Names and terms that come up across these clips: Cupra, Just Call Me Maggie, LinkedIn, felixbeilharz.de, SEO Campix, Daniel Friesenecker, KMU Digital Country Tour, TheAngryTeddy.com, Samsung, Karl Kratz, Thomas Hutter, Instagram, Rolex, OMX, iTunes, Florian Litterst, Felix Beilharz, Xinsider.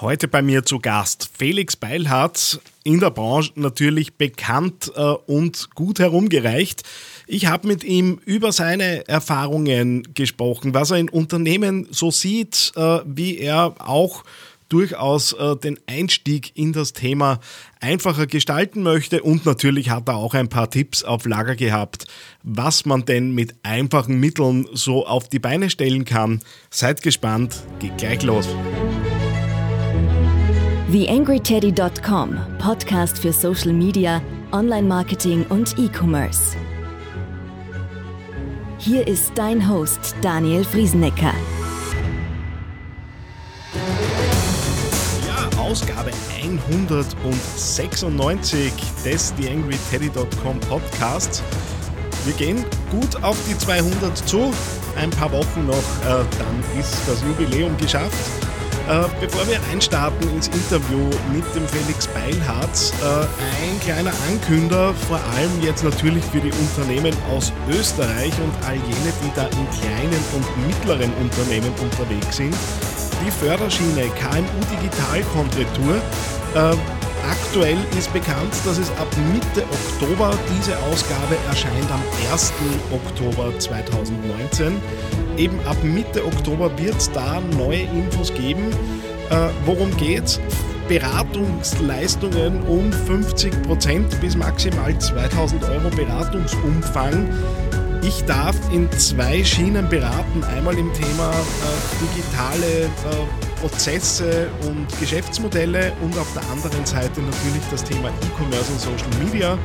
Heute bei mir zu Gast Felix Beilharz, in der Branche natürlich bekannt und gut herumgereicht. Ich habe mit ihm über seine Erfahrungen gesprochen, was er in Unternehmen so sieht, wie er auch durchaus den Einstieg in das Thema einfacher gestalten möchte, und natürlich hat er auch ein paar Tipps auf Lager gehabt, was man denn mit einfachen Mitteln so auf die Beine stellen kann. Seid gespannt, geht gleich los. TheAngryTeddy.com, Podcast für Social Media, Online-Marketing und E-Commerce. Hier ist dein Host Daniel Friesenecker. Ja, Ausgabe 196 des TheAngryTeddy.com Podcasts. Wir gehen gut auf die 200 zu. Ein paar Wochen noch, dann ist das Jubiläum geschafft. Bevor wir reinstarten ins Interview mit dem Felix Beilharz, ein kleiner Ankünder, vor allem jetzt natürlich für die Unternehmen aus Österreich und all jene, die da in kleinen und mittleren Unternehmen unterwegs sind. Die Förderschiene KMU Digital Country Tour. Aktuell ist bekannt, dass es ab Mitte Oktober, diese Ausgabe erscheint am 1. Oktober 2019, eben ab Mitte Oktober wird es da neue Infos geben. Worum geht's? Beratungsleistungen um 50% bis maximal 2.000 € Beratungsumfang. Ich darf in 2 Schienen beraten, einmal im Thema digitale Prozesse und Geschäftsmodelle und auf der anderen Seite natürlich das Thema E-Commerce und Social Media.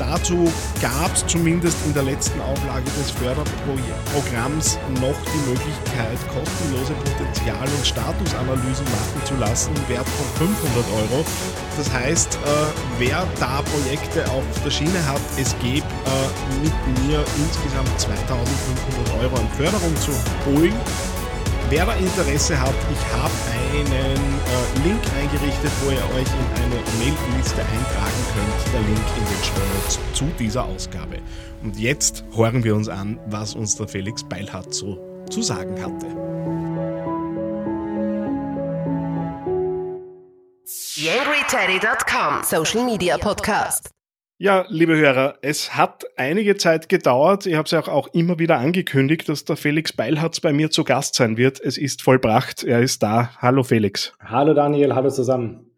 Dazu gab es zumindest in der letzten Auflage des Förderprogramms noch die Möglichkeit, kostenlose Potenzial- und Statusanalysen machen zu lassen, im Wert von 500 €. Das heißt, wer da Projekte auf der Schiene hat, es gibt mit mir insgesamt 2.500 € an Förderung zu holen. Wer da Interesse hat, ich habe einen Link eingerichtet, wo ihr euch in eine Mail-Liste eintragen könnt. Der Link in den Shownotes zu dieser Ausgabe. Und jetzt hören wir uns an, was uns der Felix Beilharz so zu sagen hatte. TheAngryTeddy.com Social Media Podcast. Ja, liebe Hörer, es hat einige Zeit gedauert. Ich habe es ja auch immer wieder angekündigt, dass der Felix Beilharz bei mir zu Gast sein wird. Es ist vollbracht, er ist da. Hallo Felix. Hallo Daniel, hallo zusammen.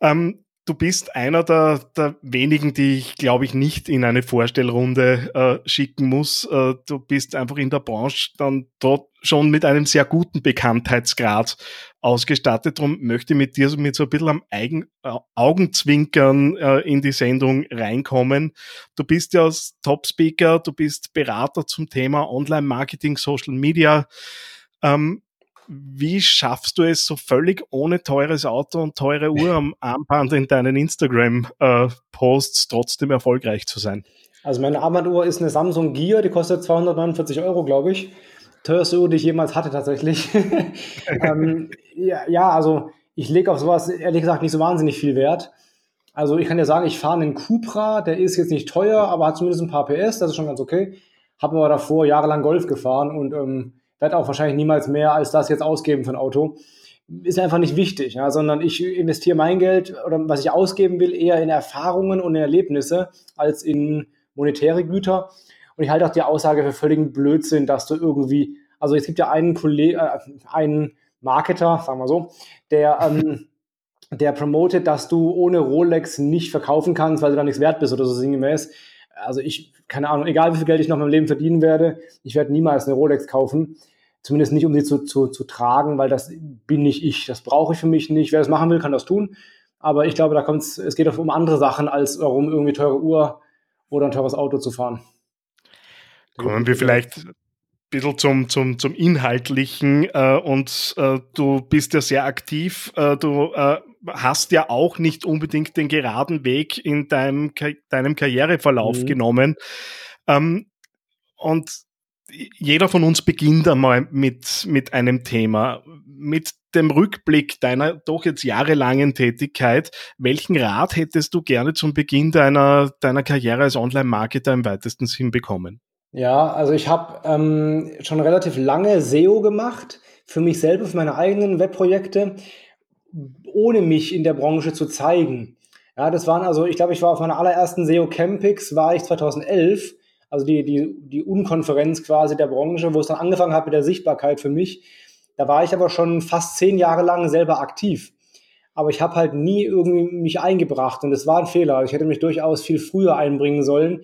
Du bist einer der wenigen, die ich, glaube ich, nicht in eine Vorstellrunde schicken muss. Du bist einfach in der Branche dann dort schon mit einem sehr guten Bekanntheitsgrad ausgestattet. Darum möchte ich mit dir so ein bisschen am Augenzwinkern in die Sendung reinkommen. Du bist ja als Top-Speaker, du bist Berater zum Thema Online-Marketing, Social Media. Wie schaffst du es so völlig ohne teures Auto und teure Uhr am Armband in deinen Instagram-Posts trotzdem erfolgreich zu sein? Also meine Armbanduhr ist eine Samsung Gear, die kostet 249 €, glaube ich. Teuerste Uhr, die ich jemals hatte tatsächlich. Also ich lege auf sowas ehrlich gesagt nicht so wahnsinnig viel Wert. Also ich kann ja sagen, ich fahre einen Cupra, der ist jetzt nicht teuer, aber hat zumindest ein paar PS, das ist schon ganz okay. Habe aber davor jahrelang Golf gefahren und werde auch wahrscheinlich niemals mehr als das jetzt ausgeben für ein Auto. Ist einfach nicht wichtig, ja, sondern ich investiere mein Geld oder was ich ausgeben will, eher in Erfahrungen und in Erlebnisse als in monetäre Güter. Und ich halte auch die Aussage für völligen Blödsinn, dass du irgendwie, also es gibt ja einen Marketer, sagen wir so, der promotet, dass du ohne Rolex nicht verkaufen kannst, weil du da nichts wert bist oder so sinngemäß. Also ich, keine Ahnung, egal wie viel Geld ich noch in meinem Leben verdienen werde, ich werde niemals eine Rolex kaufen, zumindest nicht, um sie zu tragen, weil das bin nicht ich, das brauche ich für mich nicht. Wer das machen will, kann das tun, aber ich glaube, es geht um andere Sachen, als darum, irgendwie teure Uhr oder ein teures Auto zu fahren. Kommen wir vielleicht ein bisschen zum Inhaltlichen und du bist ja sehr aktiv, du hast ja auch nicht unbedingt den geraden Weg in deinem Karriereverlauf genommen. Und jeder von uns beginnt einmal mit einem Thema. Mit dem Rückblick deiner doch jetzt jahrelangen Tätigkeit, welchen Rat hättest du gerne zum Beginn deiner Karriere als Online-Marketer im weitesten Sinn bekommen? Ja, also ich habe schon relativ lange SEO gemacht. für mich selber, für meine eigenen Webprojekte, ohne mich in der Branche zu zeigen. Ja, das waren also, ich glaube, ich war auf meiner allerersten SEO Campix, war ich 2011, also die Unkonferenz quasi der Branche, wo es dann angefangen hat mit der Sichtbarkeit für mich. Da war ich aber schon fast 10 Jahre lang selber aktiv. Aber ich habe halt nie irgendwie mich eingebracht und das war ein Fehler. Ich hätte mich durchaus viel früher einbringen sollen,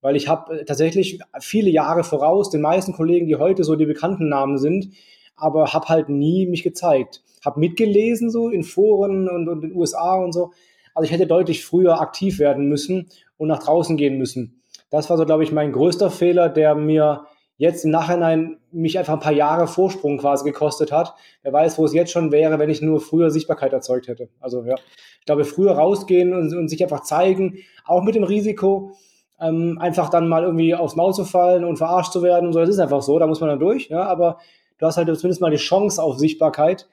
weil ich habe tatsächlich viele Jahre voraus den meisten Kollegen, die heute so die bekannten Namen sind, aber habe halt nie mich gezeigt. Habe mitgelesen so in Foren und in den USA und so. Also ich hätte deutlich früher aktiv werden müssen und nach draußen gehen müssen. Das war so, glaube ich, mein größter Fehler, der mir jetzt im Nachhinein mich einfach ein paar Jahre Vorsprung quasi gekostet hat. Wer weiß, wo es jetzt schon wäre, wenn ich nur früher Sichtbarkeit erzeugt hätte. Also ja, ich glaube, früher rausgehen und sich einfach zeigen, auch mit dem Risiko, einfach dann mal irgendwie aufs Maul zu fallen und verarscht zu werden und so. Das ist einfach so, da muss man dann durch. Ja? Aber du hast halt zumindest mal die Chance auf Sichtbarkeit,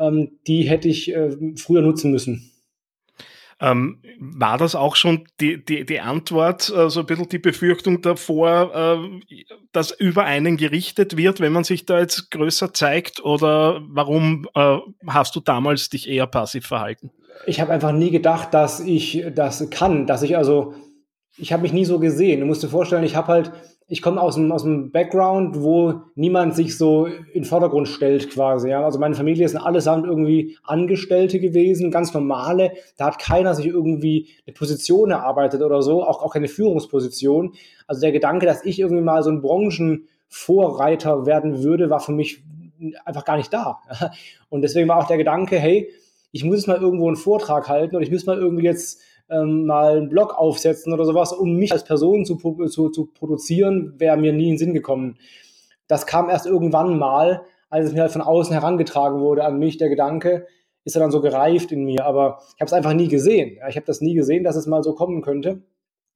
die hätte ich früher nutzen müssen. War das auch schon die Antwort, so ein bisschen die Befürchtung davor, dass über einen gerichtet wird, wenn man sich da jetzt größer zeigt? Oder warum hast du damals dich eher passiv verhalten? Ich habe einfach nie gedacht, dass ich das kann, ich habe mich nie so gesehen. Du musst dir vorstellen, ich komme aus dem Background, wo niemand sich so in den Vordergrund stellt quasi. Ja? Also meine Familie sind allesamt irgendwie Angestellte gewesen, ganz normale. Da hat keiner sich irgendwie eine Position erarbeitet oder so, auch keine Führungsposition. Also der Gedanke, dass ich irgendwie mal so ein Branchenvorreiter werden würde, war für mich einfach gar nicht da. Und deswegen war auch der Gedanke, hey, ich muss jetzt mal irgendwo einen Vortrag halten oder ich muss mal irgendwie jetzt mal einen Blog aufsetzen oder sowas, um mich als Person zu produzieren, wäre mir nie in den Sinn gekommen. Das kam erst irgendwann mal, als es mir halt von außen herangetragen wurde an mich, der Gedanke, ist dann so gereift in mir, aber ich habe es einfach nie gesehen. Ich habe das nie gesehen, dass es mal so kommen könnte.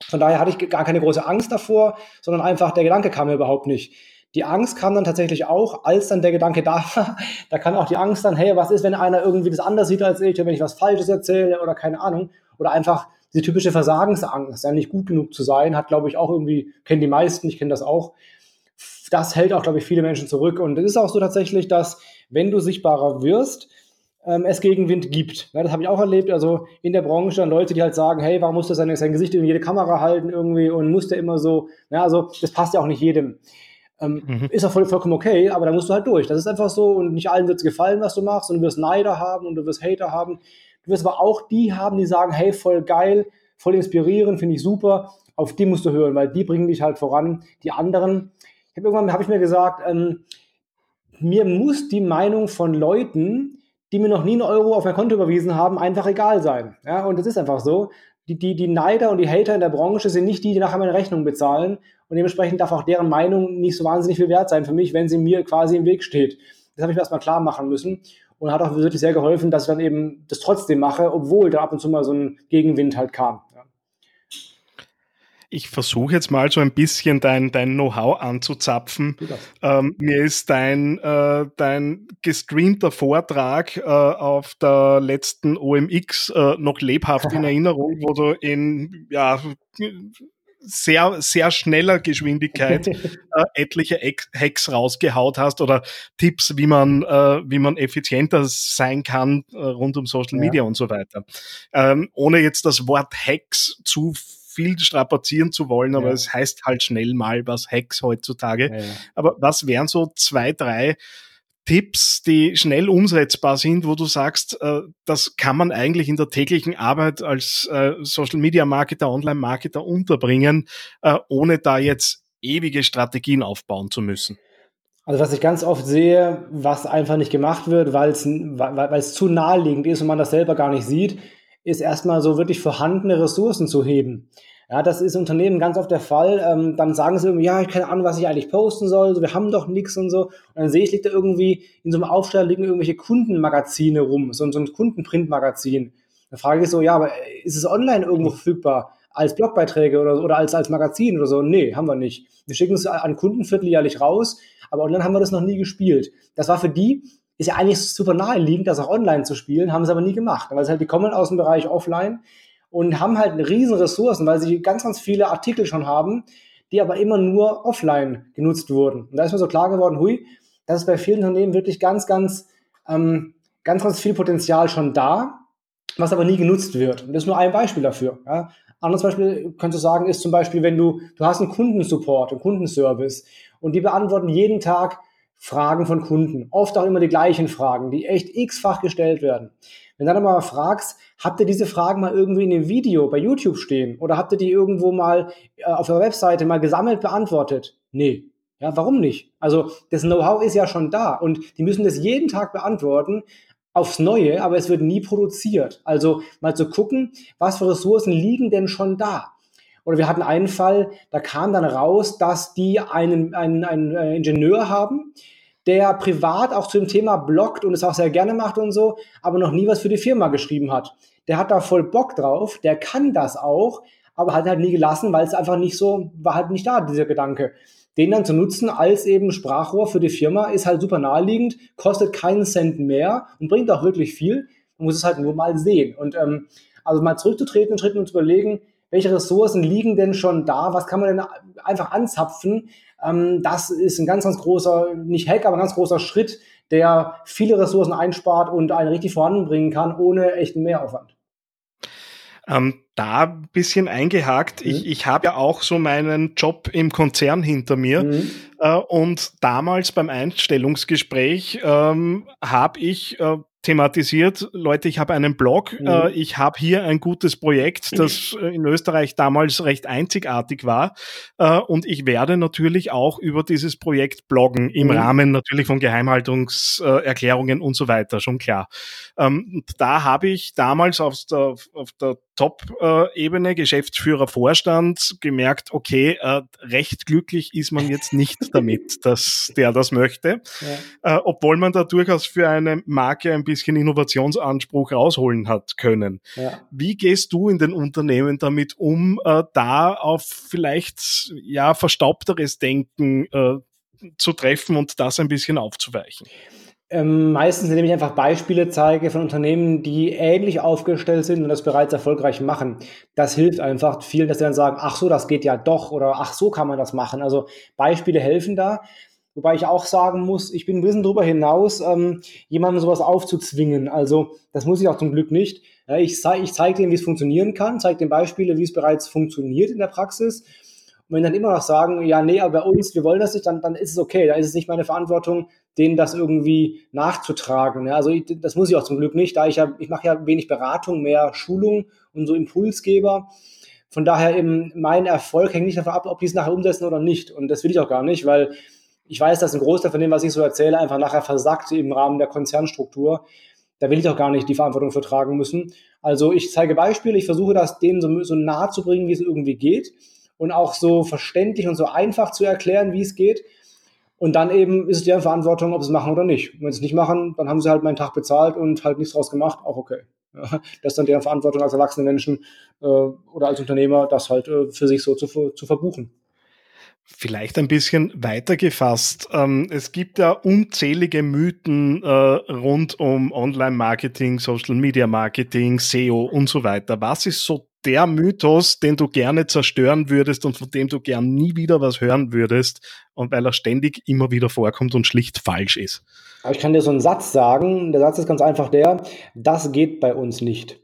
Von daher hatte ich gar keine große Angst davor, sondern einfach der Gedanke kam mir überhaupt nicht. Die Angst kam dann tatsächlich auch, als dann der Gedanke da war, da kam auch die Angst dann, hey, was ist, wenn einer irgendwie das anders sieht als ich, wenn ich was Falsches erzähle oder keine Ahnung. Oder einfach diese typische Versagensangst, ja, nicht gut genug zu sein, hat, glaube ich, auch irgendwie, kennen die meisten, ich kenne das auch. Das hält auch, glaube ich, viele Menschen zurück. Und es ist auch so tatsächlich, dass, wenn du sichtbarer wirst, es Gegenwind gibt. Ja, das habe ich auch erlebt, also in der Branche dann Leute, die halt sagen, hey, warum muss das denn sein Gesicht in jede Kamera halten irgendwie und muss der immer so, ja, also das passt ja auch nicht jedem. Ist auch vollkommen okay, aber da musst du halt durch. Das ist einfach so und nicht allen wird es gefallen, was du machst und du wirst Neider haben und du wirst Hater haben. Du wirst aber auch die haben, die sagen, hey, voll geil, voll inspirierend, finde ich super. Auf die musst du hören, weil die bringen dich halt voran. Die anderen, irgendwann habe ich mir gesagt, mir muss die Meinung von Leuten, die mir noch nie einen Euro auf mein Konto überwiesen haben, einfach egal sein. Ja, und das ist einfach so. Die Neider und die Hater in der Branche sind nicht die, die nachher meine Rechnung bezahlen. Und dementsprechend darf auch deren Meinung nicht so wahnsinnig viel wert sein für mich, wenn sie mir quasi im Weg steht. Das habe ich mir erstmal klar machen müssen. Und hat auch wirklich sehr geholfen, dass ich dann eben das trotzdem mache, obwohl da ab und zu mal so ein Gegenwind halt kam. Ja. Ich versuche jetzt mal so ein bisschen dein Know-how anzuzapfen. Mir ist dein gestreamter Vortrag auf der letzten OMX noch lebhaft in Erinnerung, wo du in sehr, sehr schneller Geschwindigkeit etliche Hacks rausgehaut hast oder Tipps, wie man effizienter sein kann rund um Social Media und so weiter. Ohne jetzt das Wort Hacks zu viel strapazieren zu wollen, aber es heißt halt schnell mal was Hacks heutzutage. Aber was wären so 2, 3 Tipps, die schnell umsetzbar sind, wo du sagst, das kann man eigentlich in der täglichen Arbeit als Social-Media-Marketer, Online-Marketer unterbringen, ohne da jetzt ewige Strategien aufbauen zu müssen? Also was ich ganz oft sehe, was einfach nicht gemacht wird, weil es zu naheliegend ist und man das selber gar nicht sieht, ist erstmal so wirklich vorhandene Ressourcen zu heben. Ja, das ist im Unternehmen ganz oft der Fall. Dann sagen sie irgendwie, ja, ich keine Ahnung, was ich eigentlich posten soll, wir haben doch nichts und so. Und dann sehe ich, liegt da irgendwie in so einem Aufsteller liegen irgendwelche Kundenmagazine rum, so ein Kundenprintmagazin. Dann frage ich so, ja, aber ist es online irgendwo verfügbar? Als Blogbeiträge oder als Magazin oder so? Nee, haben wir nicht. Wir schicken es an Kunden vierteljährlich raus, aber online haben wir das noch nie gespielt. Das war für die, ist ja eigentlich super naheliegend, das auch online zu spielen, haben es aber nie gemacht. Weil es halt, die kommen aus dem Bereich offline, und haben halt riesen Ressourcen, weil sie ganz, ganz viele Artikel schon haben, die aber immer nur offline genutzt wurden. Und da ist mir so klar geworden, hui, dass es bei vielen Unternehmen wirklich ganz viel Potenzial schon da, was aber nie genutzt wird. Und das ist nur ein Beispiel dafür. Ja. Anderes Beispiel könntest du sagen, ist zum Beispiel, wenn du hast einen Kundensupport, einen Kundenservice und die beantworten jeden Tag Fragen von Kunden. Oft auch immer die gleichen Fragen, die echt x-fach gestellt werden. Wenn du dann mal fragst, habt ihr diese Fragen mal irgendwie in einem Video bei YouTube stehen oder habt ihr die irgendwo mal auf der Webseite mal gesammelt beantwortet? Nee. Ja, warum nicht? Also das Know-how ist ja schon da und die müssen das jeden Tag beantworten, aufs Neue, aber es wird nie produziert. Also mal zu gucken, was für Ressourcen liegen denn schon da? Oder wir hatten einen Fall, da kam dann raus, dass die einen Ingenieur haben, der privat auch zu dem Thema bloggt und es auch sehr gerne macht und so, aber noch nie was für die Firma geschrieben hat. Der hat da voll Bock drauf, der kann das auch, aber hat halt nie gelassen, weil es einfach nicht so, war halt nicht da, dieser Gedanke. Den dann zu nutzen als eben Sprachrohr für die Firma ist halt super naheliegend, kostet keinen Cent mehr und bringt auch wirklich viel. Man muss es halt nur mal sehen. Und also mal zurückzutreten, einen Schritt und zu überlegen, welche Ressourcen liegen denn schon da, was kann man denn einfach anzapfen. Das ist ein ganz, ganz großer, nicht Hack, aber ein ganz großer Schritt, der viele Ressourcen einspart und einen richtig voranbringen kann, ohne echten Mehraufwand. Da ein bisschen eingehakt. Mhm. Ich habe ja auch so meinen Job im Konzern hinter mir. Mhm. Und damals beim Einstellungsgespräch habe ich thematisiert, Leute, ich habe einen Blog, mhm. Ich habe hier ein gutes Projekt, das in Österreich damals recht einzigartig war und ich werde natürlich auch über dieses Projekt bloggen, im Rahmen natürlich von Geheimhaltungserklärungen und so weiter, schon klar. Da habe ich damals auf der Top-Ebene, Geschäftsführer, Vorstand, gemerkt, okay, recht glücklich ist man jetzt nicht damit, dass der das möchte, ja. Obwohl man da durchaus für eine Marke ein bisschen Innovationsanspruch rausholen hat können. Ja. Wie gehst du in den Unternehmen damit um, da auf vielleicht ja verstaubteres Denken zu treffen und das ein bisschen aufzuweichen? Meistens, indem ich einfach Beispiele zeige von Unternehmen, die ähnlich aufgestellt sind und das bereits erfolgreich machen. Das hilft einfach vielen, dass sie dann sagen, ach so, das geht ja doch oder ach so kann man das machen. Also Beispiele helfen da. Wobei ich auch sagen muss, ich bin ein bisschen drüber hinaus, jemandem sowas aufzuzwingen. Also das muss ich auch zum Glück nicht. Ja, ich zeige denen, wie es funktionieren kann, zeige denen Beispiele, wie es bereits funktioniert in der Praxis. Und wenn dann immer noch sagen, ja, nee, aber bei uns, wir wollen das nicht, dann ist es okay. Da ist es nicht meine Verantwortung, denen das irgendwie nachzutragen. Ja, also das muss ich auch zum Glück nicht, da ich mache ja wenig Beratung, mehr Schulung und so Impulsgeber. Von daher eben mein Erfolg hängt nicht davon ab, ob die es nachher umsetzen oder nicht. Und das will ich auch gar nicht, weil ich weiß, dass ein Großteil von dem, was ich so erzähle, einfach nachher versackt im Rahmen der Konzernstruktur. Da will ich auch gar nicht die Verantwortung für tragen müssen. Also ich zeige Beispiele, ich versuche das denen so nahe zu bringen, wie es irgendwie geht und auch so verständlich und so einfach zu erklären, wie es geht. Und dann eben ist es deren Verantwortung, ob sie es machen oder nicht. Und wenn sie es nicht machen, dann haben sie halt meinen Tag bezahlt und halt nichts draus gemacht, auch okay. Ja, das ist dann deren Verantwortung als erwachsene Menschen oder als Unternehmer, das halt für sich so zu verbuchen. Vielleicht ein bisschen weiter gefasst. Es gibt ja unzählige Mythen rund um Online-Marketing, Social-Media-Marketing, SEO und so weiter. Was ist so der Mythos, den du gerne zerstören würdest und von dem du gern nie wieder was hören würdest und weil er ständig immer wieder vorkommt und schlicht falsch ist? Aber ich kann dir so einen Satz sagen, der Satz ist ganz einfach der, das geht bei uns nicht.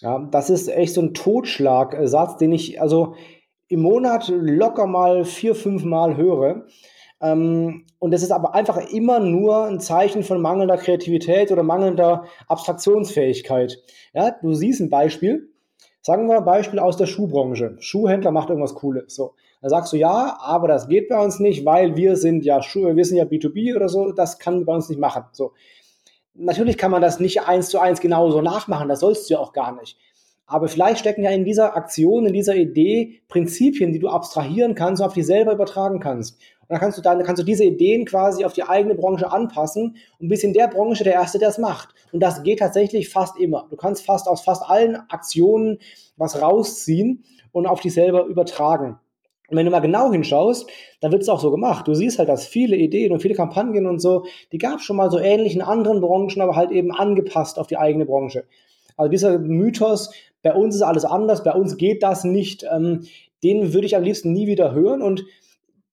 Ja, das ist echt so ein Totschlagsatz, den ich also im Monat locker mal 4-5 Mal höre. Und das ist aber einfach immer nur ein Zeichen von mangelnder Kreativität oder mangelnder Abstraktionsfähigkeit. Ja, du siehst ein Beispiel. Sagen wir ein Beispiel aus der Schuhbranche. Schuhhändler macht irgendwas Cooles. So. Dann sagst du, ja, aber das geht bei uns nicht, weil wir sind ja B2B oder so, das kann man bei uns nicht machen. So. Natürlich kann man das nicht 1:1 genauso nachmachen, das sollst du ja auch gar nicht. Aber vielleicht stecken ja in dieser Aktion, in dieser Idee Prinzipien, die du abstrahieren kannst und auf dich selber übertragen kannst. Und dann kannst du diese Ideen quasi auf die eigene Branche anpassen und bist in der Branche der Erste, der es macht. Und das geht tatsächlich fast immer. Du kannst aus fast allen Aktionen was rausziehen und auf dich selber übertragen. Und wenn du mal genau hinschaust, dann wird es auch so gemacht. Du siehst halt, dass viele Ideen und viele Kampagnen und so, die gab es schon mal so ähnlich in anderen Branchen, aber halt eben angepasst auf die eigene Branche. Also dieser Mythos, bei uns ist alles anders, bei uns geht das nicht, den würde ich am liebsten nie wieder hören. Und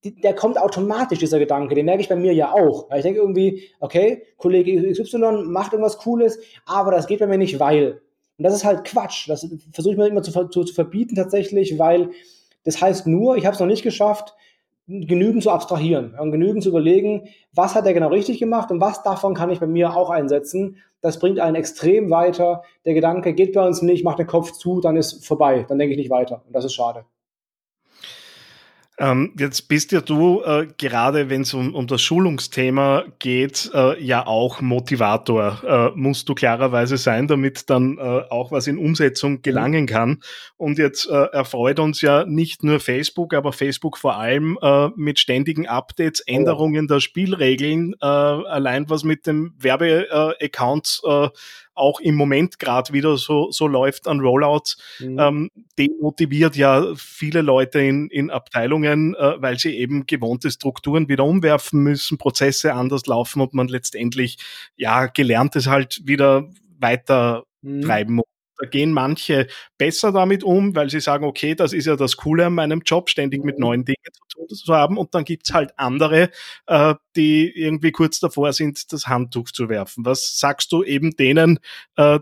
der kommt automatisch, dieser Gedanke, den merke ich bei mir ja auch. Ich denke irgendwie, okay, Kollege XY macht irgendwas Cooles, aber das geht bei mir nicht, weil. Und das ist halt Quatsch, das versuche ich mir immer zu verbieten tatsächlich, weil das heißt nur, ich habe es noch nicht geschafft, genügend zu abstrahieren und genügend zu überlegen, was hat er genau richtig gemacht und was davon kann ich bei mir auch einsetzen. Das bringt einen extrem weiter. Der Gedanke, geht bei uns nicht, macht den Kopf zu, dann ist vorbei, dann denke ich nicht weiter und das ist schade. Jetzt bist ja du gerade, wenn es um das Schulungsthema geht, ja auch Motivator. Musst du klarerweise sein, damit dann auch was in Umsetzung gelangen kann. Und jetzt erfreut uns ja nicht nur Facebook, aber Facebook vor allem mit ständigen Updates, Änderungen der Spielregeln, allein was mit dem Werbeaccount auch im Moment gerade wieder so läuft an Rollouts, demotiviert ja viele Leute in Abteilungen, weil sie eben gewohnte Strukturen wieder umwerfen müssen, Prozesse anders laufen und man letztendlich ja Gelerntes halt wieder weiter treiben muss. Da gehen manche besser damit um, weil sie sagen, okay, das ist ja das Coole an meinem Job, ständig mit neuen Dingen zu tun zu haben. Und dann gibt's halt andere, die irgendwie kurz davor sind, das Handtuch zu werfen. Was sagst du eben denen,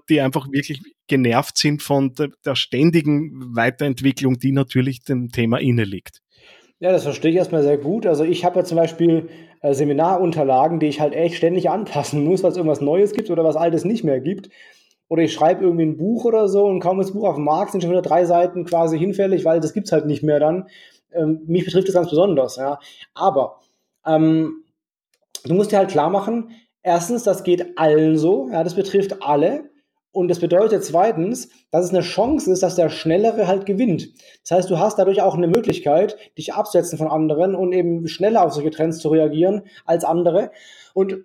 die einfach wirklich genervt sind von der ständigen Weiterentwicklung, die natürlich dem Thema inne liegt? Ja, das verstehe ich erstmal sehr gut. Also ich habe ja zum Beispiel Seminarunterlagen, die ich halt echt ständig anpassen muss, weil es irgendwas Neues gibt oder was Altes nicht mehr gibt. Oder ich schreibe irgendwie ein Buch oder so und kaum das Buch auf den Markt, sind schon wieder 3 Seiten quasi hinfällig, weil das gibt's halt nicht mehr dann. Mich betrifft das ganz besonders. Ja. Aber du musst dir halt klar machen, erstens, das geht allen so, ja, das betrifft alle. Und das bedeutet zweitens, dass es eine Chance ist, dass der Schnellere halt gewinnt. Das heißt, du hast dadurch auch eine Möglichkeit, dich abzusetzen von anderen und eben schneller auf solche Trends zu reagieren als andere. Und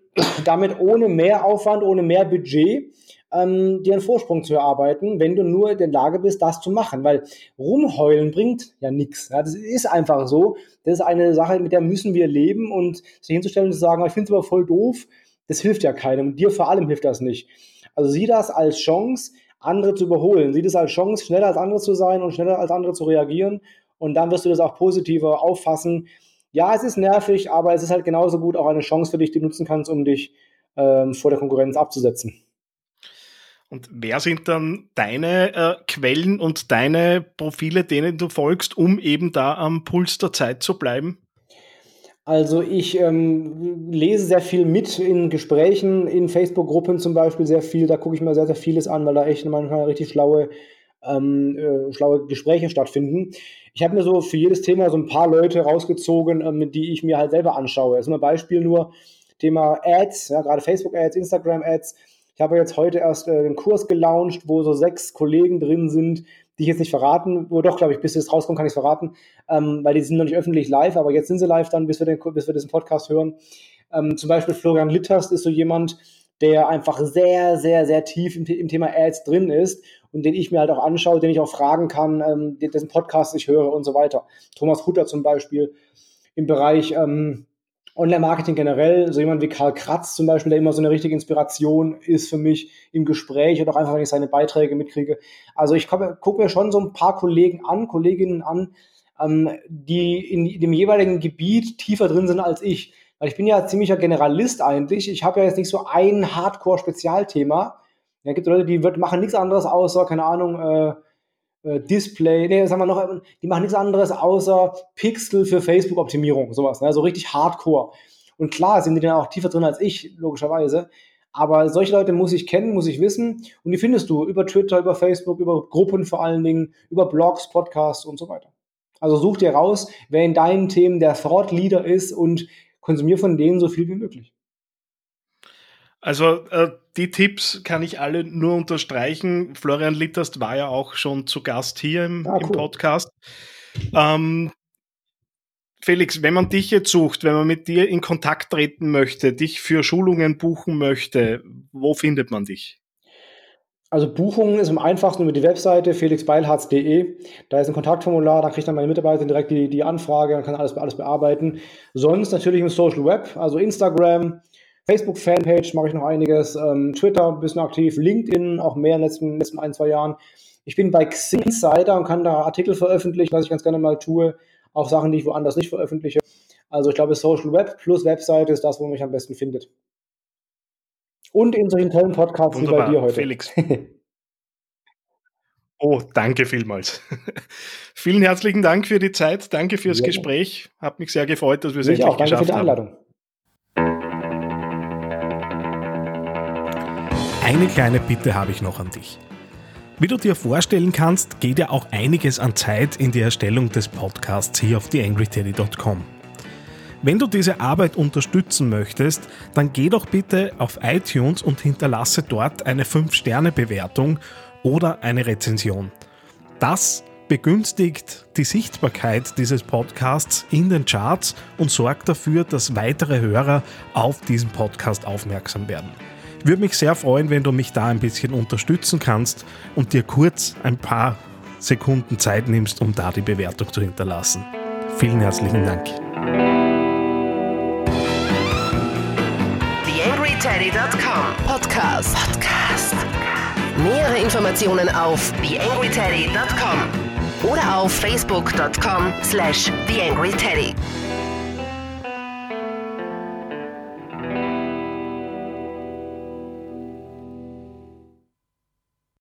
damit ohne mehr Aufwand, ohne mehr Budget, dir einen Vorsprung zu erarbeiten, wenn du nur in der Lage bist, das zu machen. Weil rumheulen bringt ja nichts. Ja, das ist einfach so. Das ist eine Sache, mit der müssen wir leben. Und sich hinzustellen und zu sagen, ich finde es aber voll doof, das hilft ja keinem. Und dir vor allem hilft das nicht. Also sieh das als Chance, andere zu überholen. Sieh das als Chance, schneller als andere zu sein und schneller als andere zu reagieren. Und dann wirst du das auch positiver auffassen. Ja, es ist nervig, aber es ist halt genauso gut auch eine Chance für dich, die du nutzen kannst, um dich vor der Konkurrenz abzusetzen. Und wer sind dann deine Quellen und deine Profile, denen du folgst, um eben da am Puls der Zeit zu bleiben? Also ich lese sehr viel mit in Gesprächen, in Facebook-Gruppen zum Beispiel sehr viel. Da gucke ich mir sehr, sehr vieles an, weil da echt manchmal richtig schlaue Gespräche stattfinden. Ich habe mir so für jedes Thema so ein paar Leute rausgezogen, die ich mir halt selber anschaue. Also ein Beispiel nur Thema Ads, ja, gerade Facebook-Ads, Instagram-Ads. Ich habe jetzt heute erst einen Kurs gelauncht, wo so 6 Kollegen drin sind, die ich jetzt nicht verraten, wo doch, glaube ich, bis jetzt rauskommt, kann ich es verraten, weil die sind noch nicht öffentlich live, aber jetzt sind sie live dann, bis wir diesen Podcast hören. Zum Beispiel Florian Litterst ist so jemand, der einfach sehr, sehr, sehr tief im Thema Ads drin ist und den ich mir halt auch anschaue, den ich auch fragen kann, dessen Podcast ich höre und so weiter. Thomas Hutter zum Beispiel im Bereich Online-Marketing generell, so jemand wie Karl Kratz zum Beispiel, der immer so eine richtige Inspiration ist für mich im Gespräch und auch einfach, wenn ich seine Beiträge mitkriege. Also ich gucke mir schon so ein paar Kolleginnen an, die in dem jeweiligen Gebiet tiefer drin sind als ich. Weil ich bin ja ziemlicher Generalist eigentlich. Ich habe ja jetzt nicht so ein Hardcore-Spezialthema. Ja, gibt Leute, die machen nichts anderes außer, keine Ahnung, die machen nichts anderes außer Pixel für Facebook-Optimierung, sowas, ne? So richtig hardcore. Und klar sind die dann auch tiefer drin als ich, logischerweise, aber solche Leute muss ich kennen, muss ich wissen und die findest du über Twitter, über Facebook, über Gruppen vor allen Dingen, über Blogs, Podcasts und so weiter. Also such dir raus, wer in deinen Themen der Thought Leader ist und konsumier von denen so viel wie möglich. Also die Tipps kann ich alle nur unterstreichen. Florian Litterst war ja auch schon zu Gast hier im Podcast. Felix, wenn man dich jetzt sucht, wenn man mit dir in Kontakt treten möchte, dich für Schulungen buchen möchte, wo findet man dich? Also Buchungen ist am einfachsten über die Webseite felixbeilharz.de. Da ist ein Kontaktformular, da kriegt dann meine Mitarbeiterin direkt die Anfrage, dann kann alles bearbeiten. Sonst natürlich im Social Web, also Instagram, Facebook-Fanpage mache ich noch einiges, Twitter ein bisschen aktiv, LinkedIn auch mehr in den letzten 1-2 Jahren. Ich bin bei Xinsider und kann da Artikel veröffentlichen, was ich ganz gerne mal tue, auch Sachen, die ich woanders nicht veröffentliche. Also ich glaube, Social Web plus Webseite ist das, wo man mich am besten findet. Und in solchen tollen Podcasts Wunderbar, wie bei dir heute. Felix. Oh, danke vielmals. Vielen herzlichen Dank für die Zeit. Danke fürs Gespräch. Hat mich sehr gefreut, dass wir es endlich geschafft haben. Danke für die Einladung. Eine kleine Bitte habe ich noch an dich. Wie du dir vorstellen kannst, geht ja auch einiges an Zeit in die Erstellung des Podcasts hier auf TheAngryTeddy.com. Wenn du diese Arbeit unterstützen möchtest, dann geh doch bitte auf iTunes und hinterlasse dort eine 5-Sterne-Bewertung oder eine Rezension. Das begünstigt die Sichtbarkeit dieses Podcasts in den Charts und sorgt dafür, dass weitere Hörer auf diesen Podcast aufmerksam werden. Ich würde mich sehr freuen, wenn du mich da ein bisschen unterstützen kannst und dir kurz ein paar Sekunden Zeit nimmst, um da die Bewertung zu hinterlassen. Vielen herzlichen Dank. TheAngryTeddy.com Podcast. Nähere Informationen auf TheAngryTeddy.com oder auf Facebook.com/TheAngryTeddy.